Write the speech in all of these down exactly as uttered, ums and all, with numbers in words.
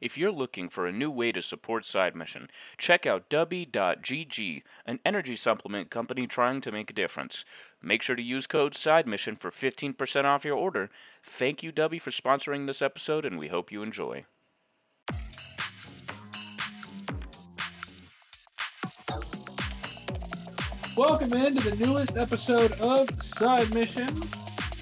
If you're looking for a new way to support Side Mission, check out Dubby dot G G, an energy supplement company trying to make a difference. Make sure to use code SIDEMISSION for fifteen percent off your order. Thank you, Dubby, for sponsoring this episode, and we hope you enjoy. Welcome in to the newest episode of Side Mission.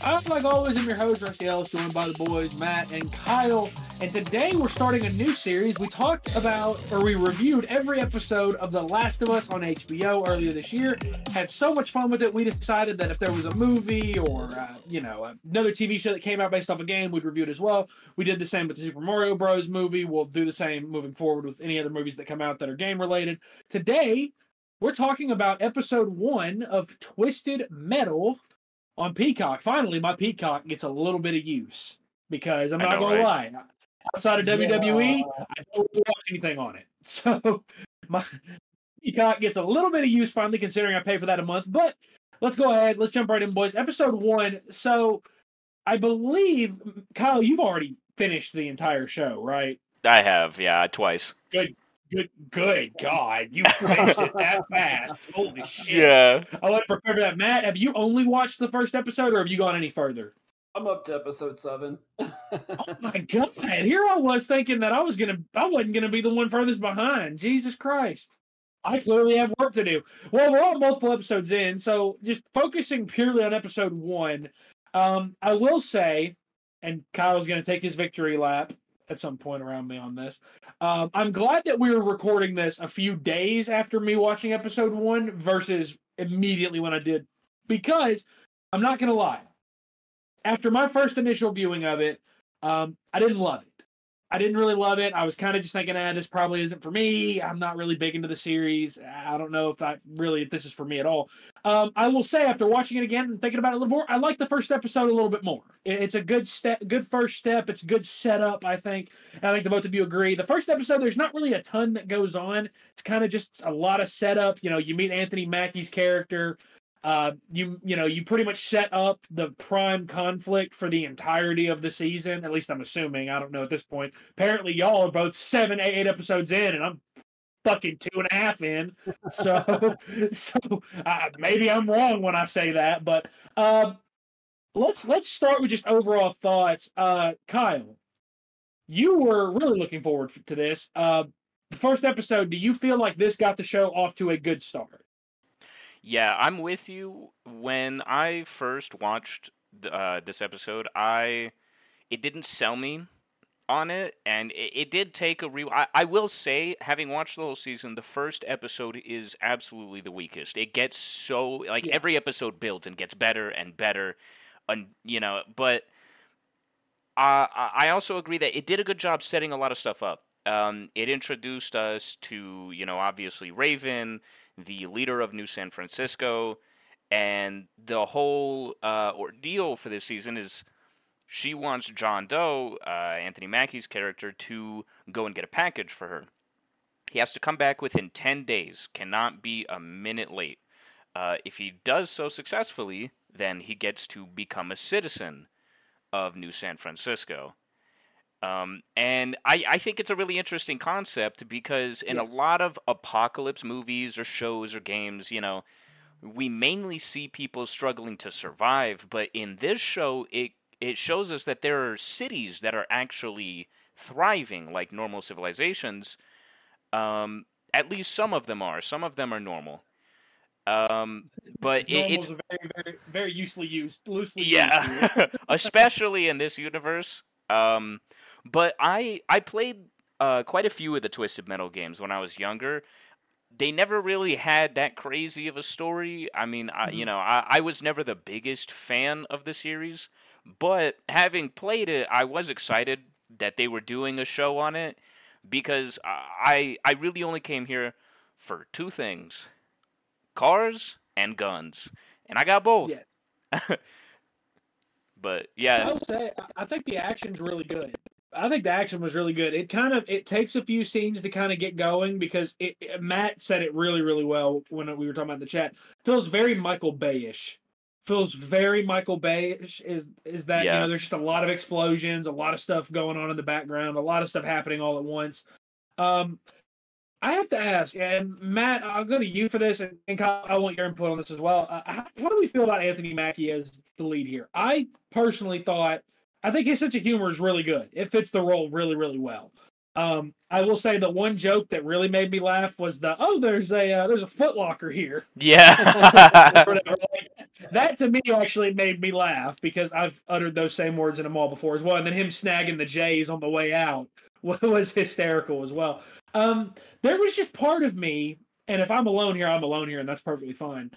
I, like always, am your host, Rusty Ellis, joined by the boys, Matt and Kyle. And today we're starting a new series. We talked about, or we reviewed every episode of The Last of Us on H B O earlier this year. Had so much fun with it, we decided that if there was a movie or, uh, you know, another T V show that came out based off a game, we'd review it as well. We did the same with the Super Mario Bros. Movie. We'll do the same moving forward with any other movies that come out that are game-related. Today, we're talking about episode one of Twisted Metal on Peacock. Finally, my Peacock gets a little bit of use because I'm not going to lie. Outside of yeah. W W E, I don't watch anything on it. So my Peacock gets a little bit of use finally, considering I pay for that a month. But let's go ahead. Let's jump right in, boys. Episode one. So I believe, Kyle, you've already finished the entire show, right? I have, yeah, twice. Good. Good, good God! You finished it that fast. Holy shit! Yeah, I want to prepare for that. Matt, have you only watched the first episode, or have you gone any further? I'm up to episode seven. Oh my God! Here I was thinking that I was gonna, I wasn't gonna be the one furthest behind. Jesus Christ! I clearly have work to do. Well, we're all multiple episodes in, so just focusing purely on episode one. Um, I will say, and Kyle's gonna take his victory lap at some point around me on this. Um, I'm glad that we were recording this a few days after me watching episode one versus immediately when I did, because I'm not going to lie. After my first initial viewing of it, um, I didn't love it. I didn't really love it. I was kind of just thinking, ah, this probably isn't for me. I'm not really big into the series. I don't know if I really, if this is for me at all. Um, I will say after watching it again and thinking about it a little more, I like the first episode a little bit more. It's a good step, good first step. It's a good setup, I think. And I think the both of you agree. The first episode, there's not really a ton that goes on. It's kind of just a lot of setup. You know, you meet Anthony Mackie's character. Uh, you you know, you pretty much set up the prime conflict for the entirety of the season. At least I'm assuming. I don't know at this point. Apparently, y'all are both seven, eight, eight episodes in, and I'm fucking two and a half in. So, so uh, maybe I'm wrong when I say that. But uh, let's let's start with just overall thoughts. Uh, Kyle, you were really looking forward to this. Uh, the first episode. Do you feel like this got the show off to a good start? Yeah, I'm with you. When I first watched uh, this episode, I it didn't sell me on it, and it, it did take a re. I, I will say, having watched the whole season, the first episode is absolutely the weakest. It gets so like yeah. every episode builds and gets better and better, and you know. But I I also agree that it did a good job setting a lot of stuff up. Um, it introduced us to, you know, obviously Raven, the leader of New San Francisco, and the whole uh, ordeal for this season is she wants John Doe, uh, Anthony Mackie's character, to go and get a package for her. He has to come back within ten days, cannot be a minute late. Uh, if he does so successfully, then he gets to become a citizen of New San Francisco. Um, and I, I think it's a really interesting concept because in yes. a lot of apocalypse movies or shows or games, you know, we mainly see people struggling to survive. But in this show, it it shows us that there are cities that are actually thriving like normal civilizations. Um, at least some of them are. Some of them are normal. Um, but it, it's very, very, very usefully used, loosely yeah. used. Especially in this universe. Um, But I I played uh, quite a few of the Twisted Metal games when I was younger. They never really had that crazy of a story. I mean, I, you know, I, I was never the biggest fan of the series. But having played it, I was excited that they were doing a show on it. Because I I really only came here for two things. Cars and guns. And I got both. Yeah. But, yeah. I'll say, I think the action's really good. I think the action was really good. It kind of it takes a few scenes to kind of get going because it, it, Matt said it really, really well when we were talking about the chat. It feels very Michael Bay-ish feels very Michael Bay-ish, is is that yeah. you know, there's just a lot of explosions, a lot of stuff going on in the background, a lot of stuff happening all at once. Um, I have to ask, and Matt, I'll go to you for this, and, and Kyle, I want your input on this as well. Uh, how, how do we feel about Anthony Mackie as the lead here? I personally thought, I think his sense of humor is really good. It fits the role really, really well. Um, I will say the one joke that really made me laugh was the, oh, there's a uh, there's a Foot Locker here. Yeah. That, to me, actually made me laugh because I've uttered those same words in a mall before as well. And then him snagging the J's on the way out was hysterical as well. Um, there was just part of me, and if I'm alone here, I'm alone here, and that's perfectly fine.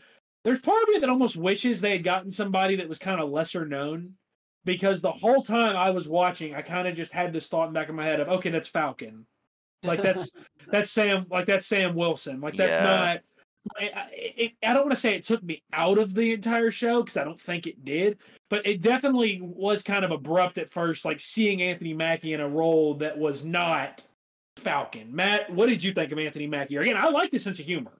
There's part of me that almost wishes they had gotten somebody that was kind of lesser known, because the whole time I was watching, I kind of just had this thought in the back of my head of, okay, that's Falcon. Like, that's that's Sam, like, that's Sam Wilson. Like, that's yeah. not... It, it, I don't want to say it took me out of the entire show, because I don't think it did, but it definitely was kind of abrupt at first, like seeing Anthony Mackie in a role that was not Falcon. Matt, what did you think of Anthony Mackie? Again, I like his sense of humor.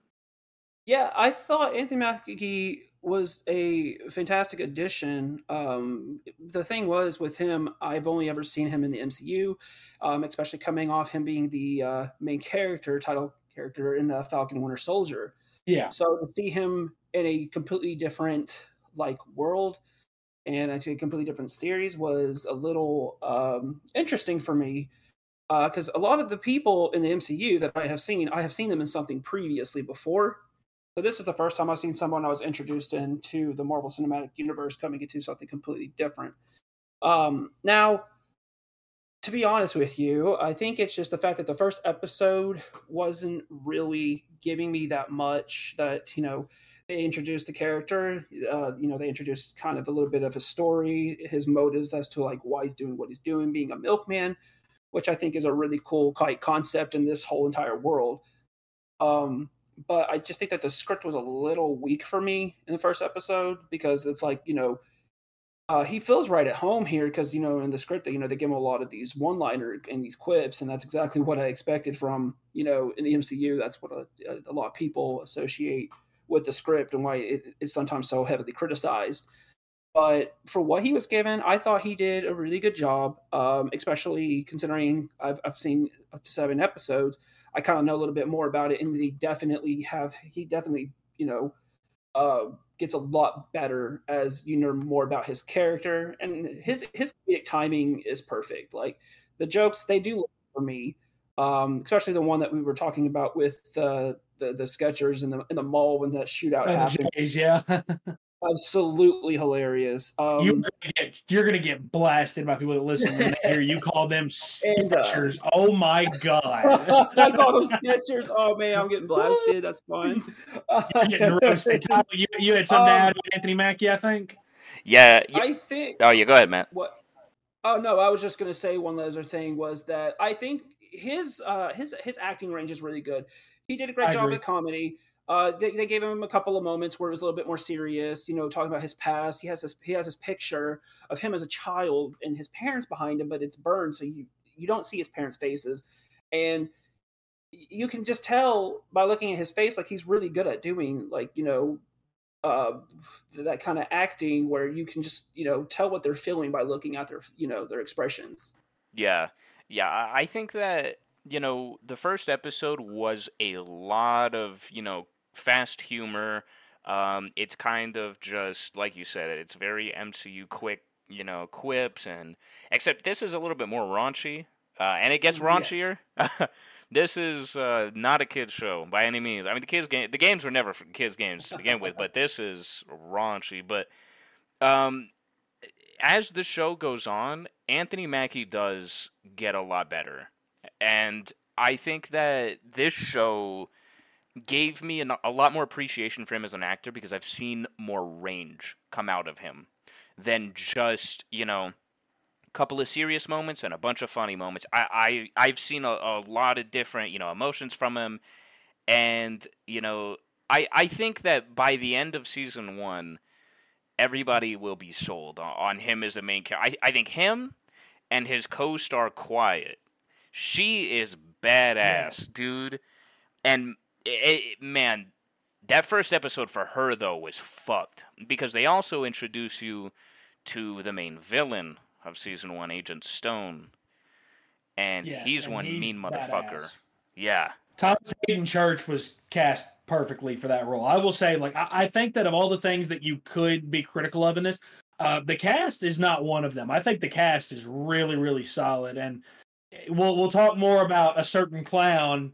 Yeah, I thought Anthony Mackie was a fantastic addition. Um, the thing was with him, I've only ever seen him in the M C U, um, especially coming off him being the uh, main character, title character in uh, Falcon Winter Soldier. Yeah. So to see him in a completely different like world and actually a completely different series was a little um, interesting for me, because uh, a lot of the people in the M C U that I have seen, I have seen them in something previously before. So this is the first time I've seen someone I was introduced into the Marvel Cinematic Universe coming into something completely different. Um, now, to be honest with you, I think it's just the fact that the first episode wasn't really giving me that much, that, you know, they introduced the character, uh, you know, they introduced kind of a little bit of his story, his motives as to like why he's doing what he's doing, being a milkman, which I think is a really cool concept in this whole entire world. Um, but I just think that the script was a little weak for me in the first episode, because it's like, you know, Uh, he feels right at home here because, you know, in the script, you know, they give him a lot of these one-liner and these quips, and that's exactly what I expected from, you know, in the M C U. That's what a, a lot of people associate with the script and why it is sometimes so heavily criticized. But for what he was given, I thought he did a really good job, um, especially considering I've, I've seen up to seven episodes. I kind of know a little bit more about it, and they definitely have – he definitely, you know uh, – gets a lot better as you learn more about his character, and his his comedic timing is perfect. Like the jokes, they do look for me, um, especially the one that we were talking about with uh, the the sketchers in the in the mall when that shootout oh, happened. Jays, yeah, absolutely hilarious. Um, you're, gonna get, you're gonna get blasted by people that listen to here. You call them sketchers? And, uh, oh my god! I call them sketchers. Oh man, I'm getting blasted. That's fine. You're getting roasted. You, you had something um, to add with Anthony Mackie, I think. Yeah, you, I think. Oh yeah, go ahead, Matt. What? Oh no, I was just gonna say one other thing was that I think his uh, his his acting range is really good. He did a great I job agree. At comedy. Uh, they, they gave him a couple of moments where it was a little bit more serious, you know, talking about his past. He has this he has this picture of him as a child and his parents behind him, but it's burned, so you you don't see his parents' faces, and you can just tell by looking at his face, like he's really good at doing, like, you know, uh, that kind of acting where you can just, you know, tell what they're feeling by looking at their, you know, their expressions. Yeah, yeah, I think that, you know, the first episode was a lot of, you know, fast humor. Um, it's kind of just like you said, it's very M C U quick, you know, quips, and except this is a little bit more raunchy, uh, and it gets raunchier. Yes. This is uh, not a kids show by any means. I mean, the kids game, the games were never for kids games to begin with, but this is raunchy. But um, as the show goes on, Anthony Mackie does get a lot better, and I think that this show gave me an, a lot more appreciation for him as an actor, because I've seen more range come out of him than just, you know, a couple of serious moments and a bunch of funny moments. I, I, I've seen a, a lot of different, you know, emotions from him. And, you know, I, I think that by the end of season one, everybody will be sold on, on him as the main character. I, I think him and his co-star Quiet. She is badass, dude. And... It, it, man, That first episode for her, though, was fucked. Because they also introduce you to the main villain of Season one, Agent Stone. And yes, he's and one he's mean motherfucker. Badass. Yeah. Thomas Haden Church was cast perfectly for that role. I will say, like, I, I think that of all the things that you could be critical of in this, uh, the cast is not one of them. I think the cast is really, really solid. And we'll we'll talk more about a certain clown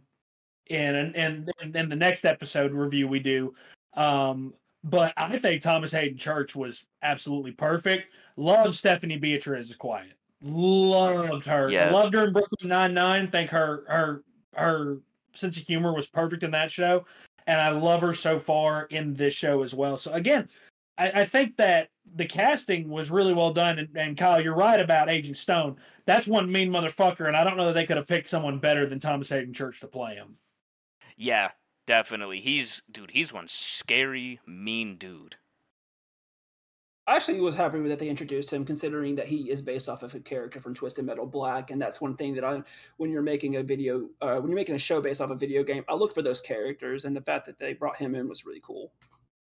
in and in, in the next episode review we do. Um, but I think Thomas Haden Church was absolutely perfect. Loved Stephanie Beatriz as Quiet. Loved her. Yes. Loved her in Brooklyn Nine-Nine. Think her her her sense of humor was perfect in that show. And I love her so far in this show as well. So again, I, I think that the casting was really well done. And, and Kyle, you're right about Agent Stone. That's one mean motherfucker, and I don't know that they could have picked someone better than Thomas Haden Church to play him. Yeah, definitely. He's dude. He's one scary, mean dude. I actually was happy that they introduced him, considering that he is based off of a character from Twisted Metal Black, and that's one thing that I, when you're making a video, uh, when you're making a show based off a video game, I look for those characters, and the fact that they brought him in was really cool.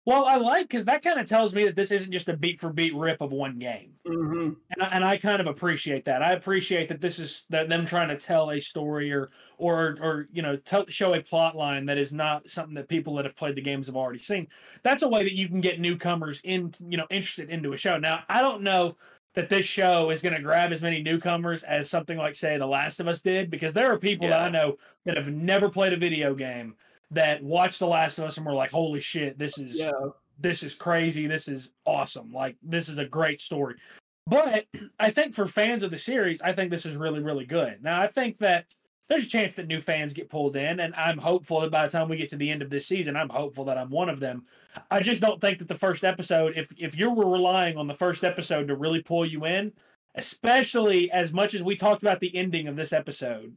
Well, I like, because that kind of tells me that this isn't just a beat-for-beat rip of one game, mm-hmm. and, I, and I kind of appreciate that. I appreciate that this is that them trying to tell a story or or or you know tell, show a plot line that is not something that people that have played the games have already seen. That's a way that you can get newcomers in, you know, interested into a show. Now, I don't know that this show is going to grab as many newcomers as something like, say, The Last of Us did, because there are people yeah. that I know that have never played a video game that watched The Last of Us and were like, holy shit, this is yeah. this is crazy, this is awesome, like, this is a great story. But I think for fans of the series, I think this is really, really good. Now, I think that there's a chance that new fans get pulled in, and I'm hopeful that by the time we get to the end of this season, I'm hopeful that I'm one of them. I just don't think that the first episode, if if you were relying on the first episode to really pull you in, especially as much as we talked about the ending of this episode,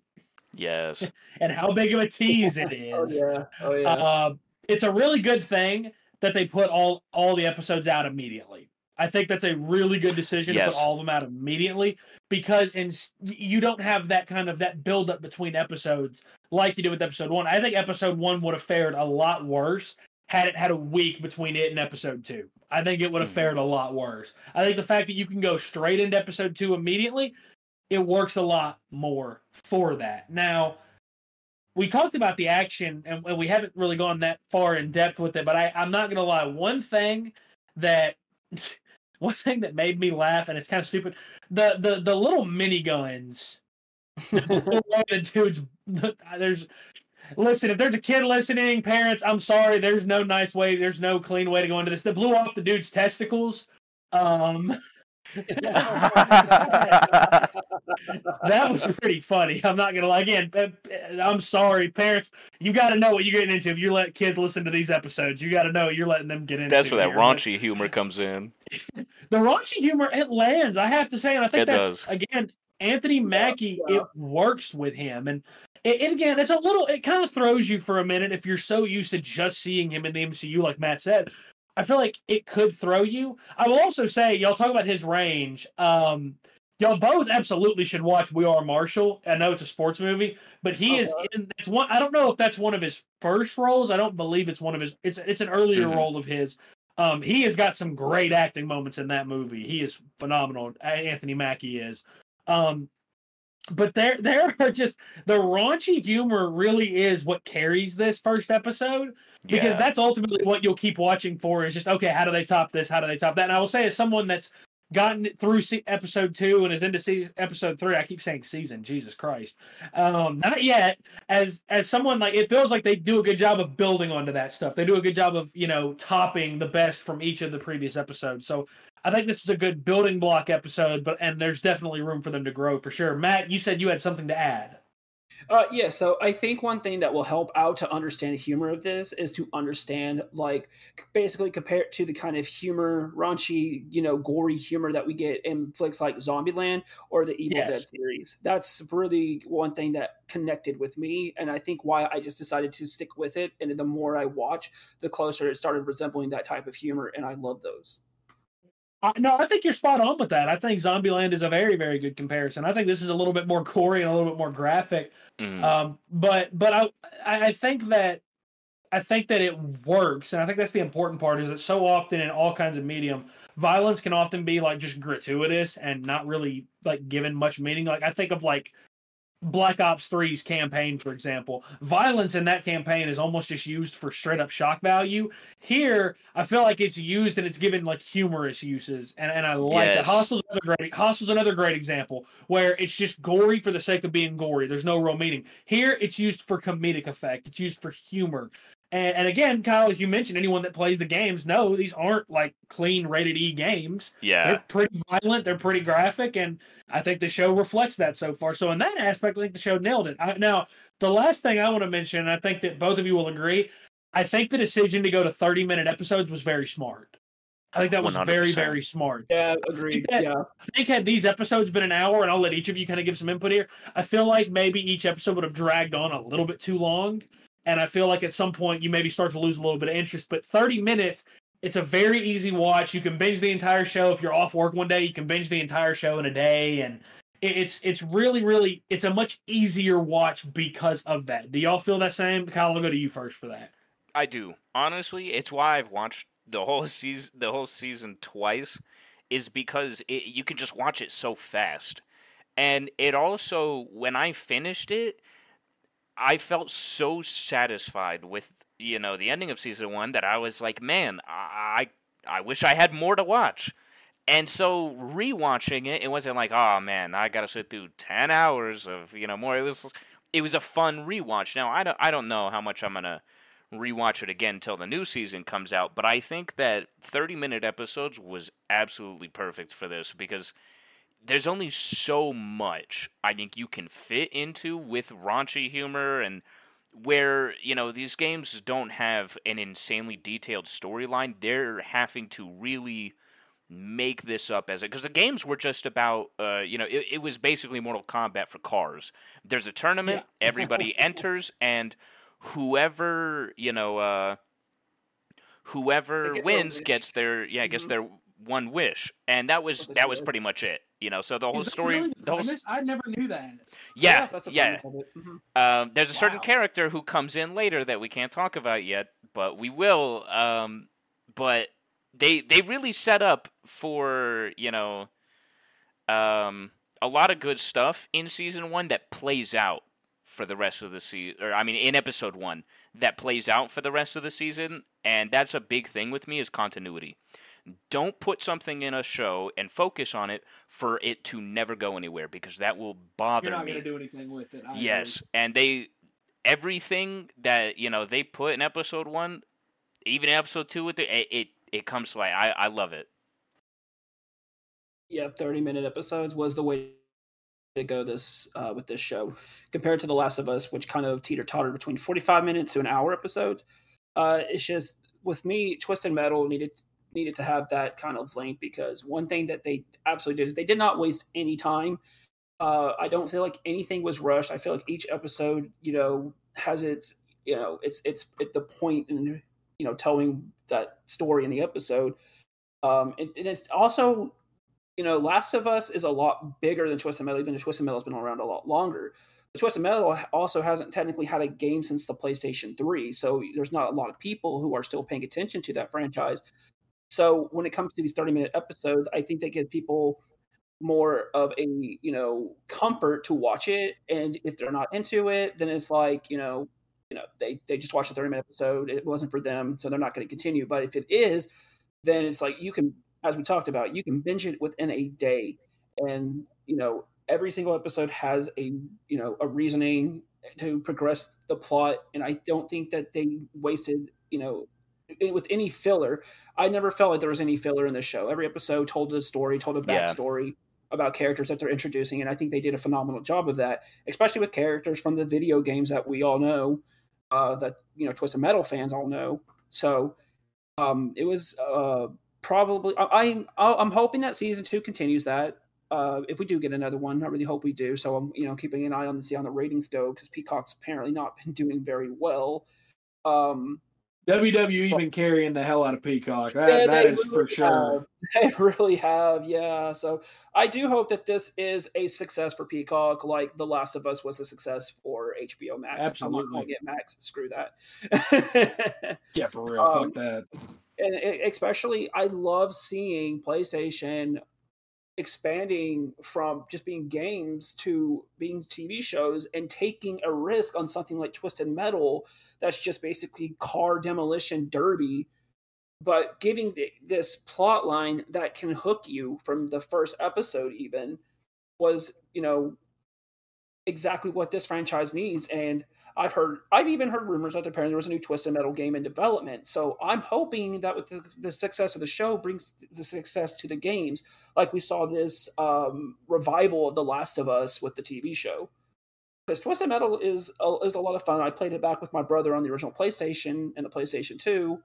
yes, and how big of a tease it is. Oh, yeah. Oh, yeah. Uh, it's a really good thing that they put all, all the episodes out immediately. I think that's a really good decision yes. to put all of them out immediately, because in, you don't have that kind of that buildup between episodes like you do with episode one. I think episode one would have fared a lot worse had it had a week between it and episode two. I think it would have mm. fared a lot worse. I think the fact that you can go straight into episode two immediately, it works a lot more for that. Now, we talked about the action, and we haven't really gone that far in depth with it, but I, I'm not going to lie. One thing that one thing that made me laugh, and it's kind of stupid, the the, the little miniguns. the dudes, there's, listen, if there's a kid listening, parents, I'm sorry. There's no nice way. There's no clean way to go into this. They blew off the dude's testicles. Um... That was pretty funny. I'm not gonna lie. Again, I'm sorry, parents. You got to know what you're getting into if you let kids listen to these episodes. You got to know what you're letting them get into. That's where that raunchy humor comes in. The raunchy humor, it lands. I have to say, and I think it that's does. Again, Anthony Mackie. Yeah, yeah. It works with him, and it, it again, it's a little. It kind of throws you for a minute if you're so used to just seeing him in the M C U, like Matt said. I feel like it could throw you. I will also say, y'all talk about his range. Um, y'all both absolutely should watch We Are Marshall. I know it's a sports movie, but he oh, is. Wow. In, it's one. I don't know if that's one of his first roles. I don't believe it's one of his. It's it's an earlier mm-hmm. role of his. Um, he has got some great acting moments in that movie. He is phenomenal. Anthony Mackie is. Um, but there there are just the raunchy humor really is what carries this first episode, because yeah. that's ultimately what you'll keep watching for, is just, okay, how do they top this, how do they top that. And I will say, as someone that's gotten through episode two and is into season, episode three, I keep saying season, Jesus Christ, um not yet, as as someone, like, it feels like they do a good job of building onto that stuff. They do a good job of, you know, topping the best from each of the previous episodes. So I think this is a good building block episode, but and there's definitely room for them to grow, for sure. Matt, you said you had something to add. Uh, yeah, so I think one thing that will help out to understand the humor of this is to understand, like, basically compare it to the kind of humor, raunchy, you know, gory humor that we get in flicks like Zombieland or the Evil yes. Dead series. That's really one thing that connected with me, and I think why I just decided to stick with it. And the more I watch, the closer it started resembling that type of humor, and I love those. I, no, I think you're spot on with that. I think Zombieland is a very, very good comparison. I think this is a little bit more gory and a little bit more graphic. Mm. Um, but but I I think that I think that it works, and I think that's the important part, is that so often in all kinds of medium, violence can often be like just gratuitous and not really like given much meaning. Like I think of like Black Ops three's campaign, for example. Violence in that campaign is almost just used for straight up shock value. Here, I feel like it's used and it's given like humorous uses, and, and I like yes. that. Hostile's another great, Hostile's another great example where it's just gory for the sake of being gory. There's no real meaning. Here, it's used for comedic effect. It's used for humor. And, and again, Kyle, as you mentioned, anyone that plays the games, no, these aren't like clean rated E games. Yeah. They're pretty violent. They're pretty graphic. And I think the show reflects that so far. So in that aspect, I think the show nailed it. I, now, the last thing I want to mention, and I think that both of you will agree, I think the decision to go to thirty minute episodes was very smart. I think that was one hundred percent very, very smart. Yeah, agreed. I that, yeah. I think had these episodes been an hour, and I'll let each of you kind of give some input here, I feel like maybe each episode would have dragged on a little bit too long. And I feel like at some point you maybe start to lose a little bit of interest. But thirty minutes, it's a very easy watch. You can binge the entire show. If you're off work one day, you can binge the entire show in a day. And it's it's really, really, it's a much easier watch because of that. Do y'all feel that same? Kyle, I'll go to you first for that. I do. Honestly, it's why I've watched the whole season, the whole season twice, is because it, you can just watch it so fast. And it also, when I finished it, I felt so satisfied with, you know, the ending of season one that I was like, man, I I wish I had more to watch. And so rewatching it, it wasn't like, oh man, I got to sit through ten hours of, you know, more. It was it was a fun rewatch. Now, I don't, I don't know how much I'm going to rewatch it again until the new season comes out, but I think that thirty minute episodes was absolutely perfect for this, because there's only so much I think you can fit into with raunchy humor, and where, you know, these games don't have an insanely detailed storyline. They're having to really make this up as it, because the games were just about, uh, you know, it, it was basically Mortal Kombat for cars. There's a tournament, yeah. Everybody enters, and whoever, you know, uh, whoever get wins gets their, yeah, mm-hmm. gets their one wish, and that was, that was pretty much it. You know, so the whole story... Really the whole... I never knew that. Yeah, yeah. yeah. Mm-hmm. Um, there's a certain wow. character who comes in later that we can't talk about yet, but we will. Um, but they they really set up for, you know, um, a lot of good stuff in season one that plays out for the rest of the season. Or, I mean, in episode one, that plays out for the rest of the season, and that's a big thing with me, is continuity. Don't put something in a show and focus on it for it to never go anywhere, because that will bother me. You're not going to do anything with it. I yes, agree. And they, everything that, you know, they put in episode one, even episode two, with it, it it comes to light. I, I love it. Yeah, thirty minute episodes was the way to go this uh, with this show, compared to The Last of Us, which kind of teeter-tottered between forty-five minutes to an hour episodes. Uh, it's just, with me, Twisted Metal needed needed to have that kind of length, because one thing that they absolutely did is they did not waste any time. Uh, I don't feel like anything was rushed. I feel like each episode, you know, has its, you know, it's, it's at the point in, you know, telling that story in the episode. Um, and, and it's also, you know, Last of Us is a lot bigger than Twisted Metal, even though Twisted Metal has been around a lot longer. But Twisted Metal also hasn't technically had a game since the PlayStation three. So there's not a lot of people who are still paying attention to that franchise. So when it comes to these thirty minute episodes, I think they give people more of a, you know, comfort to watch it. And if they're not into it, then it's like, you know, you know, they, they just watched a thirty minute episode. It wasn't for them, so they're not going to continue. But if it is, then it's like, you can, as we talked about, you can binge it within a day. And, you know, every single episode has a, you know, a reasoning to progress the plot. And I don't think that they wasted, you know, with any filler. I never felt like there was any filler in this show. Every episode told a story, told a backstory yeah. about characters that they're introducing, and I think they did a phenomenal job of that, especially with characters from the video games that we all know, uh, that, you know, Twisted Metal fans all know. So um, it was uh, probably I, I I'm hoping that season two continues that. Uh, if we do get another one, I really hope we do. So I'm, you know, keeping an eye on the see on the ratings go, because Peacock's apparently not been doing very well. Um, W W E been carrying the hell out of Peacock. That, yeah, that is really for sure. Have. They really have, yeah. So I do hope that this is a success for Peacock, like The Last of Us was a success for H B O Max. Absolutely. I'm not going to get Max. Screw that. Yeah, for real. Um, Fuck that. And especially, I love seeing PlayStation expanding from just being games to being T V shows and taking a risk on something like Twisted Metal that's just basically car demolition derby, but giving the, this plot line that can hook you from the first episode even was, you know, exactly what this franchise needs. And I've heard, I've even heard rumors that apparently there was a new Twisted Metal game in development. So I'm hoping that with the, the success of the show brings the success to the games. Like we saw this um, revival of The Last of Us with the T V show. Because Twisted Metal is a, is a lot of fun. I played it back with my brother on the original PlayStation and the PlayStation two.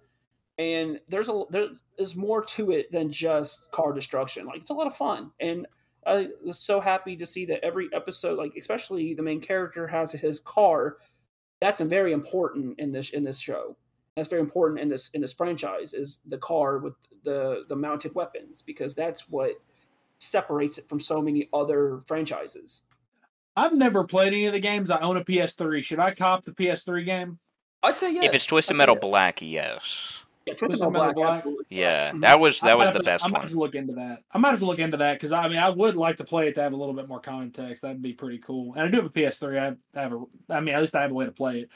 And there's a there is more to it than just car destruction. Like, it's a lot of fun. And I was so happy to see that every episode, like especially the main character has his car. That's very important in this in this show. That's very important in this in this franchise is the car with the the mounted weapons, because that's what separates it from so many other franchises. I've never played any of the games. I own a P S three. Should I cop the P S three game? I'd say yes. If it's Twisted Metal Black, yes. Yeah, Twisted Metal Black, Black. Yeah, that was that was the best one. I might have to look into that. I might have to look into that because I mean I would like to play it to have a little bit more context. That'd be pretty cool. And I do have a P S three. I have, I have a. I mean, at least I have a way to play it.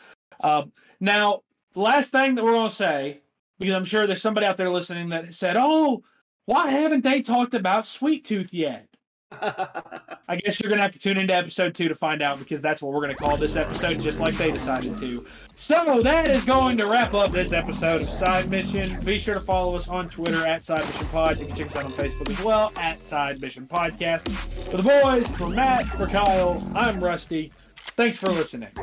Uh, now, the last thing that we're gonna say, because I'm sure there's somebody out there listening that said, "Oh, why haven't they talked about Sweet Tooth yet?" I guess you're gonna have to tune into episode two to find out, because that's what we're gonna call this episode, just like they decided to. So that is going to wrap up this episode of Side Mission. Be sure to follow us on Twitter at Side Mission Pod. You can check us out on Facebook as well at Side Mission Podcast. For the boys, for Matt, for Kyle, I'm Rusty. Thanks for listening.